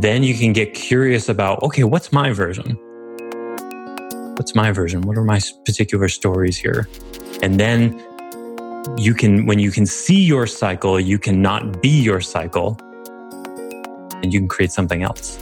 then you can get curious about, okay, what's my version? What's my version? What are my particular stories here? And then you can, when you can see your cycle, you can not be your cycle and you can create something else.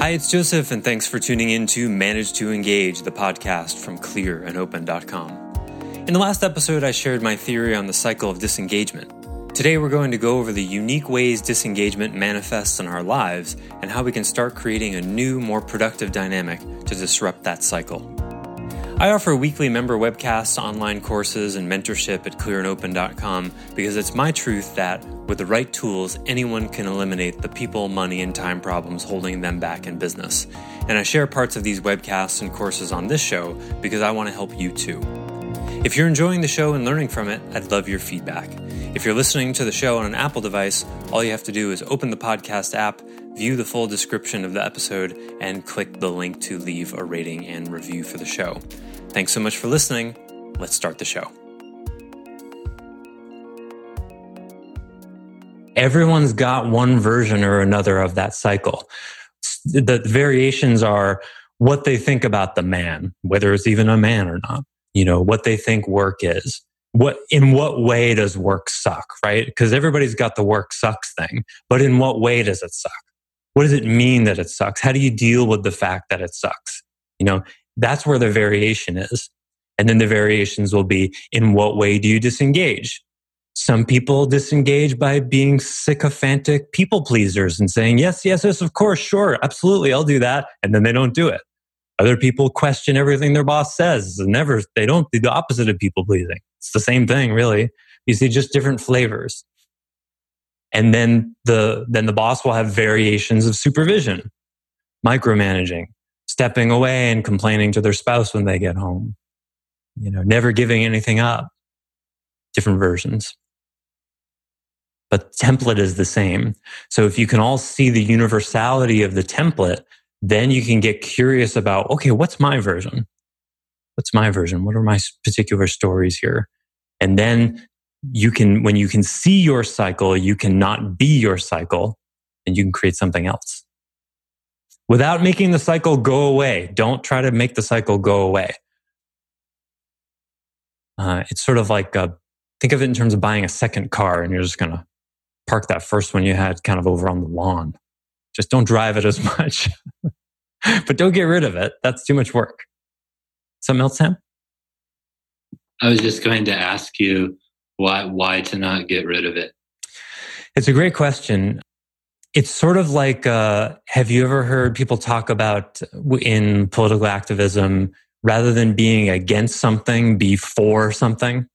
Hi, it's Joseph, and thanks for tuning in to Manage to Engage, the podcast from clearandopen.com. In the last episode, I shared my theory on the cycle of disengagement. Today, we're going to go over the unique ways disengagement manifests in our lives and how we can start creating a new, more productive dynamic to disrupt that cycle. I offer weekly member webcasts, online courses, and mentorship at clearandopen.com because it's my truth that, with the right tools, anyone can eliminate the people, money, and time problems holding them back in business. And I share parts of these webcasts and courses on this show because I want to help you too. If you're enjoying the show and learning from it, I'd love your feedback. If you're listening to the show on an Apple device, all you have to do is open the podcast app, view the full description of the episode, and click the link to leave a rating and review for the show. Thanks so much for listening. Let's start the show. Everyone's got one version or another of that cycle. The variations are what they think about the man, whether it's even a man or not. You know, what they think work is. In what way does work suck, right? Because everybody's got the work sucks thing. But in what way does it suck? What does it mean that it sucks? How do you deal with the fact that it sucks? You know, that's where the variation is. And then the variations will be, in what way do you disengage? Some people disengage by being sycophantic people pleasers and saying, yes, yes, yes, of course, sure, absolutely, I'll do that. And then they don't do it. Other people question everything their boss says. They don't do the opposite of people pleasing. It's the same thing, really. You see, just different flavors. And then the boss will have variations of supervision, micromanaging, stepping away and complaining to their spouse when they get home. You know, never giving anything up. Different versions. But the template is the same. So if you can all see the universality of the template, then you can get curious about, okay, what's my version? What's my version? What are my particular stories here? And then you can, when you can see your cycle, you can not be your cycle and you can create something else. Without making the cycle go away. Don't try to make the cycle go away. It's sort of like, think of it in terms of buying a second car and you're just going to park that first one you had kind of over on the lawn. Just don't drive it as much. But don't get rid of it. That's too much work. Something else, Sam? I was just going to ask you why to not get rid of it. It's a great question. It's sort of like, have you ever heard people talk about in political activism, rather than being against something, be for something?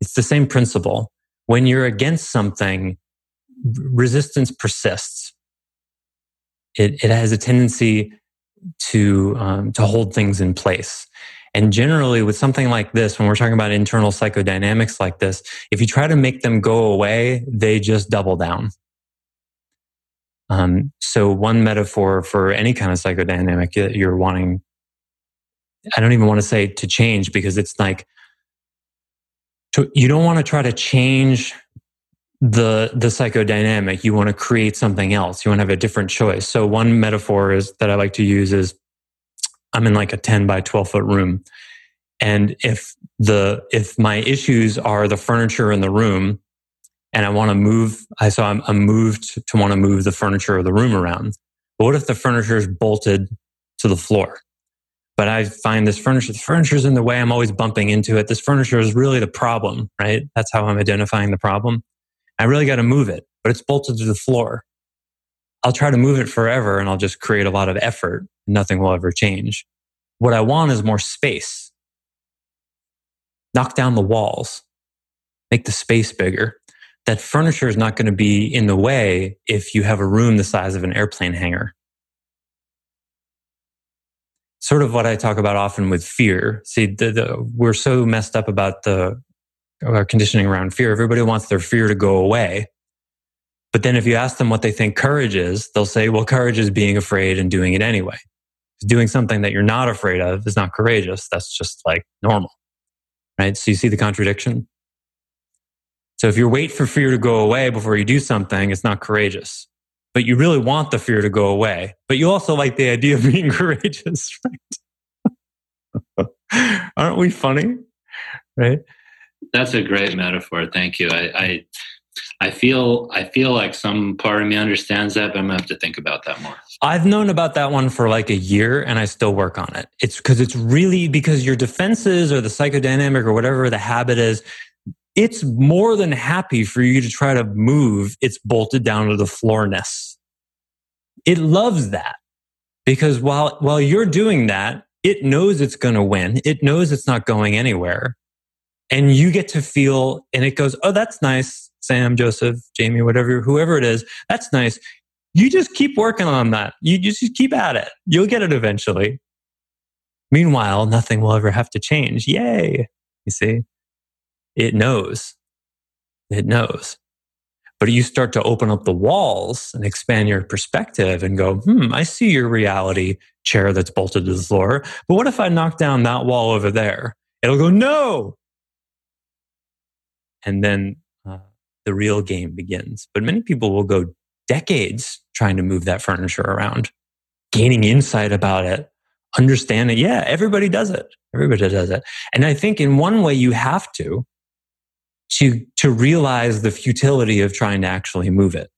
It's the same principle. When you're against something, resistance persists. It has a tendency to hold things in place. And generally with something like this, when we're talking about internal psychodynamics like this, if you try to make them go away, they just double down. So one metaphor for any kind of psychodynamic that you're wanting, I don't even want to say to change, because it's like, you don't want to try to change the psychodynamic. You want to create something else. You want to have a different choice. So one metaphor that I like to use is, I'm in like a 10 by 12 foot room. And if my issues are the furniture in the room and I want to move, I'm moved to want to move the furniture of the room around. But what if the furniture is bolted to the floor? But I find the furniture's in the way. I'm always bumping into it. This furniture is really the problem, right? That's how I'm identifying the problem. I really got to move it, but it's bolted to the floor. I'll try to move it forever and I'll just create a lot of effort. Nothing will ever change. What I want is more space. Knock down the walls. Make the space bigger. that furniture is not going to be in the way if you have a room the size of an airplane hangar. Sort of what I talk about often with fear. See, we're so messed up about our conditioning around fear. Everybody wants their fear to go away. But then if you ask them what they think courage is, they'll say, well, courage is being afraid and doing it anyway. Doing something that you're not afraid of is not courageous. That's just like normal, right? So you see the contradiction? So if you wait for fear to go away before you do something, it's not courageous. But you really want the fear to go away. But you also like the idea of being courageous, right? Aren't we funny? Right? That's a great metaphor. Thank you. I feel like some part of me understands that, but I'm going to have to think about that more. I've known about that one for like a year and I still work on it. It's because your defenses or the psychodynamic or whatever the habit is, it's more than happy for you to try to move its bolted down to the floorness. It loves that because while you're doing that, it knows it's going to win. It knows it's not going anywhere. And you get to feel, and it goes, oh, that's nice. Sam, Joseph, Jamie, whatever, whoever it is, that's nice. You just keep working on that. You just keep at it. You'll get it eventually. Meanwhile, nothing will ever have to change. Yay. You see? It knows. It knows. But you start to open up the walls and expand your perspective and go, I see your reality chair that's bolted to the floor. But what if I knock down that wall over there? It'll go, no. And then the real game begins. But many people will go decades trying to move that furniture around, gaining insight about it, understanding. Yeah, everybody does it. Everybody does it. And I think in one way you have to realize the futility of trying to actually move it.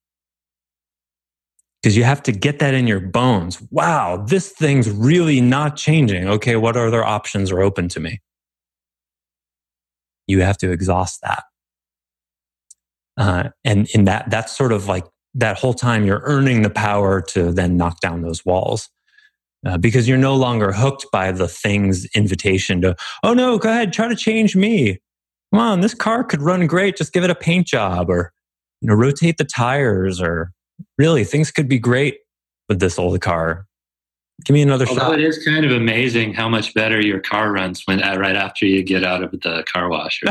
Because you have to get that in your bones. Wow, this thing's really not changing. Okay, what other options are open to me? You have to exhaust that. And in that's sort of like that whole time you're earning the power to then knock down those walls because you're no longer hooked by the thing's invitation to, oh no, go ahead, try to change me. Come on, this car could run great. Just give it a paint job or, rotate the tires or really things could be great with this old car. Give me another shot. It is kind of amazing how much better your car runs when right after you get out of the car wash.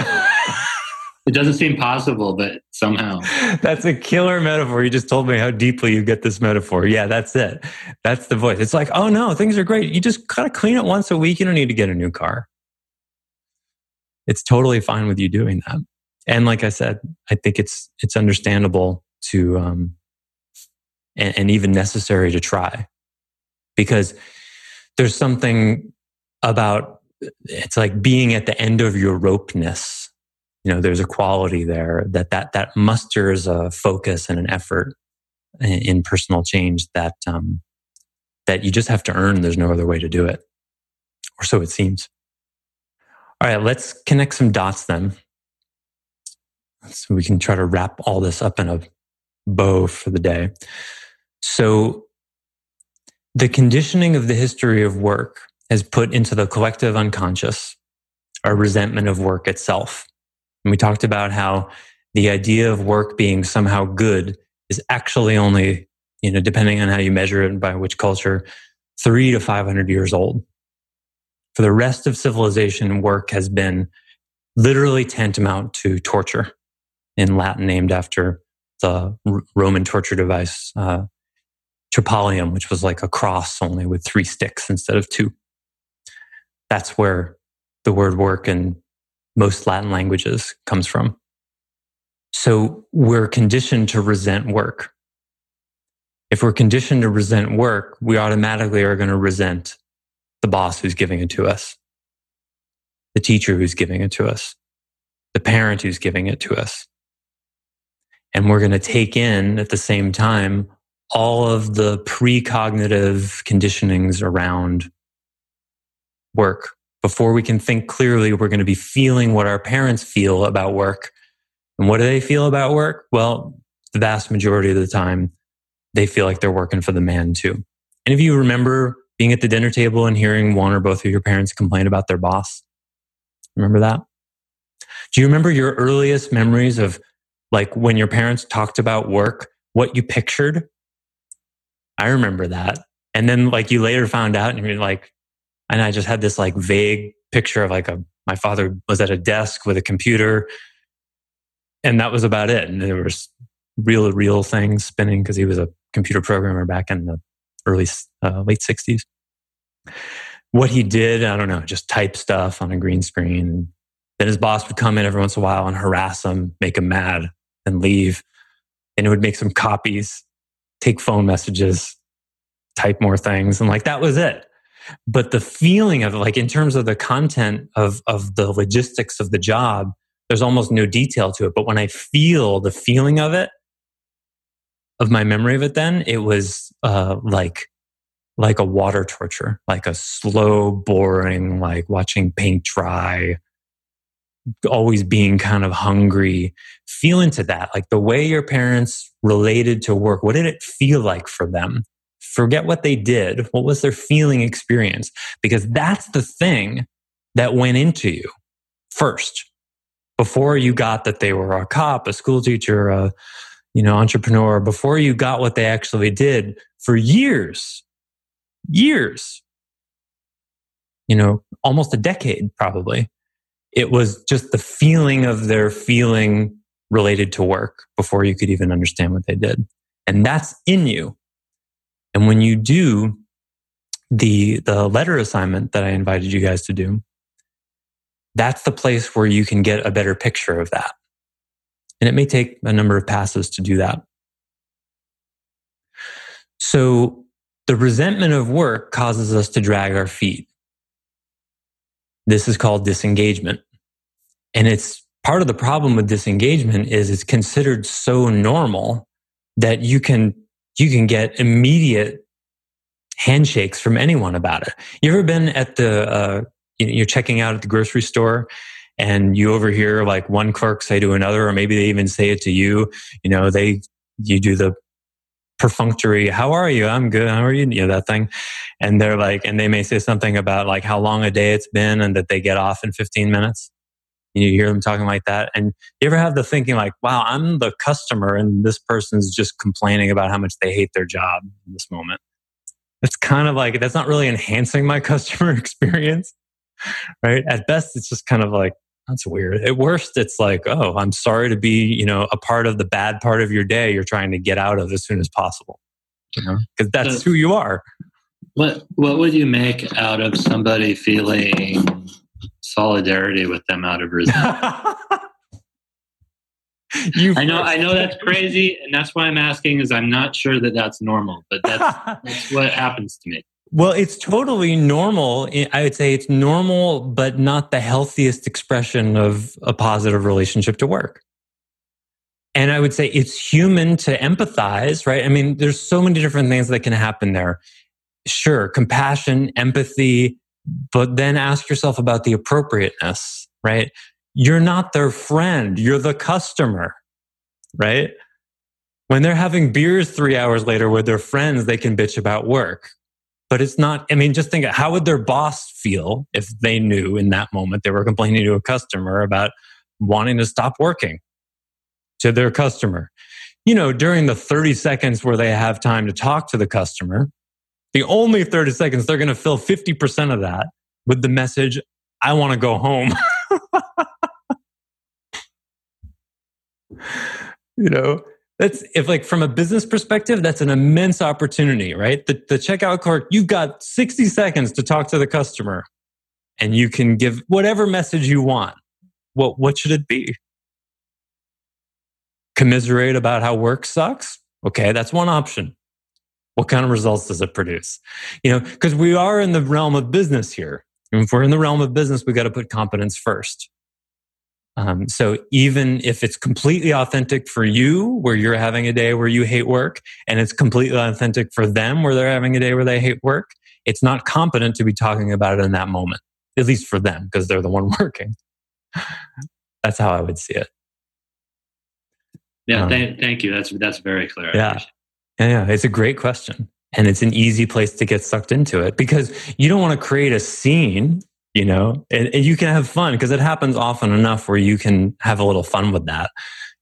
It doesn't seem possible, but somehow. That's a killer metaphor. You just told me how deeply you get this metaphor. Yeah, that's it. That's the voice. It's like, oh no, things are great. You just gotta clean it once a week. You don't need to get a new car. It's totally fine with you doing that. And like I said, I think it's understandable to and even necessary to try. Because there's something about, it's like being at the end of your ropeness. There's a quality there that musters a focus and an effort in personal change that you just have to earn. There's no other way to do it. Or so it seems. All right, let's connect some dots then. So we can try to wrap all this up in a bow for the day. So, the conditioning of the history of work has put into the collective unconscious our resentment of work itself. And we talked about how the idea of work being somehow good is actually only, depending on how you measure it and by which culture, 300 to 500 years old. For the rest of civilization, work has been literally tantamount to torture, in Latin named after the Roman torture device, tripalium, which was like a cross only with 3 sticks instead of 2. That's where the word work in most Latin languages comes from. So we're conditioned to resent work. If we're conditioned to resent work, we automatically are going to resent the boss who's giving it to us, the teacher who's giving it to us, the parent who's giving it to us. And we're going to take in at the same time all of the precognitive conditionings around work. Before we can think clearly, we're going to be feeling what our parents feel about work. And what do they feel about work? Well, the vast majority of the time, they feel like they're working for the man too. Any of you remember being at the dinner table and hearing one or both of your parents complain about their boss? Remember that? Do you remember your earliest memories of like when your parents talked about work, what you pictured. I remember that. And then like you later found out and you're like, and I just had this like vague picture of like my father was at a desk with a computer, and that was about it. And there was real things spinning because he was a computer programmer back in the early, late 60s. What he did, I don't know, just type stuff on a green screen. Then his boss would come in every once in a while and harass him, make him mad, and leave. And it would make some copies, take phone messages, type more things. And like, that was it. But the feeling of like, in terms of the content of the logistics of the job, there's almost no detail to it. But when I feel the feeling of it, of my memory of it then, it was like a water torture, like a slow, boring, like watching paint dry, always being kind of hungry. Feel into that. Like the way your parents related to work, what did it feel like for them? Forget what they did. What was their feeling experience? Because that's the thing that went into you first. Before you got that they were a cop, a school teacher, a entrepreneur, before you got what they actually did for years, almost a decade probably, it was just the feeling of their feeling related to work before you could even understand what they did. And that's in you. And when you do the letter assignment that I invited you guys to do, that's the place where you can get a better picture of that. And it may take a number of passes to do that. So the resentment of work causes us to drag our feet. This is called disengagement. And it's part of the problem with disengagement is it's considered so normal that you can get immediate handshakes from anyone about it. You ever been at the, you're checking out at the grocery store and you overhear like one clerk say to another, or maybe they even say it to you, you do the perfunctory, how are you? I'm good. How are you? That thing. And they're like, and they may say something about like how long a day it's been and that they get off in 15 minutes. You hear them talking like that. And you ever have the thinking like, wow, I'm the customer and this person's just complaining about how much they hate their job in this moment. It's kind of like, that's not really enhancing my customer experience, right? At best, it's just kind of like, that's weird. At worst, it's like, oh, I'm sorry to be, a part of the bad part of your day you're trying to get out of as soon as possible. Because that's who you are. What would you make out of somebody feeling solidarity with them out of resentment? I know that's crazy, and that's why I'm asking. Is I'm not sure that that's normal, but that's what happens to me. Well, it's totally normal. I would say it's normal, but not the healthiest expression of a positive relationship to work. And I would say it's human to empathize, right? I mean, there's so many different things that can happen there. Sure, compassion, empathy. But then ask yourself about the appropriateness, right? You're not their friend. You're the customer, right? When they're having beers 3 hours later with their friends, they can bitch about work. But it's not, I mean, just think of how would their boss feel if they knew in that moment they were complaining to a customer about wanting to stop working to their customer. During the 30 seconds where they have time to talk to the customer, the only 30 seconds, they're going to fill 50% of that with the message, I want to go home. That's if like from a business perspective, that's an immense opportunity, right? The checkout clerk, you've got 60 seconds to talk to the customer and you can give whatever message you want. What should it be? Commiserate about how work sucks? Okay, that's one option. What kind of results does it produce? Because we are in the realm of business here. And if we're in the realm of business, we've got to put competence first. So even if it's completely authentic for you, where you're having a day where you hate work, and it's completely authentic for them, where they're having a day where they hate work, it's not competent to be talking about it in that moment, at least for them, because they're the one working. That's how I would see it. Yeah, thank you. That's very clear. Yeah. Yeah, it's a great question. And it's an easy place to get sucked into it because you don't want to create a scene, and you can have fun because it happens often enough where you can have a little fun with that.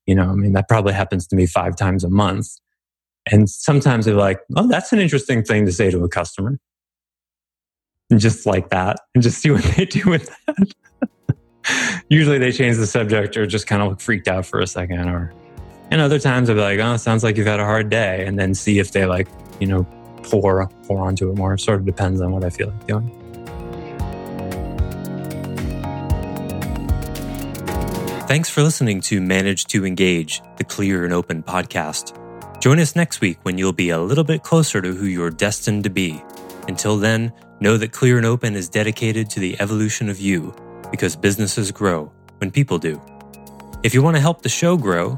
You know, I mean, that probably happens to me 5 times a month. And sometimes they're like, oh, that's an interesting thing to say to a customer. And just like that, and just see what they do with that. Usually they change the subject or just kind of look freaked out for a second. And other times I'll be like, oh, it sounds like you've had a hard day. And then see if they like, you know, pour onto it more. It sort of depends on what I feel like doing. Thanks for listening to Manage to Engage, the Clear and Open podcast. Join us next week when you'll be a little bit closer to who you're destined to be. Until then, know that Clear and Open is dedicated to the evolution of you, because businesses grow when people do. If you want to help the show grow,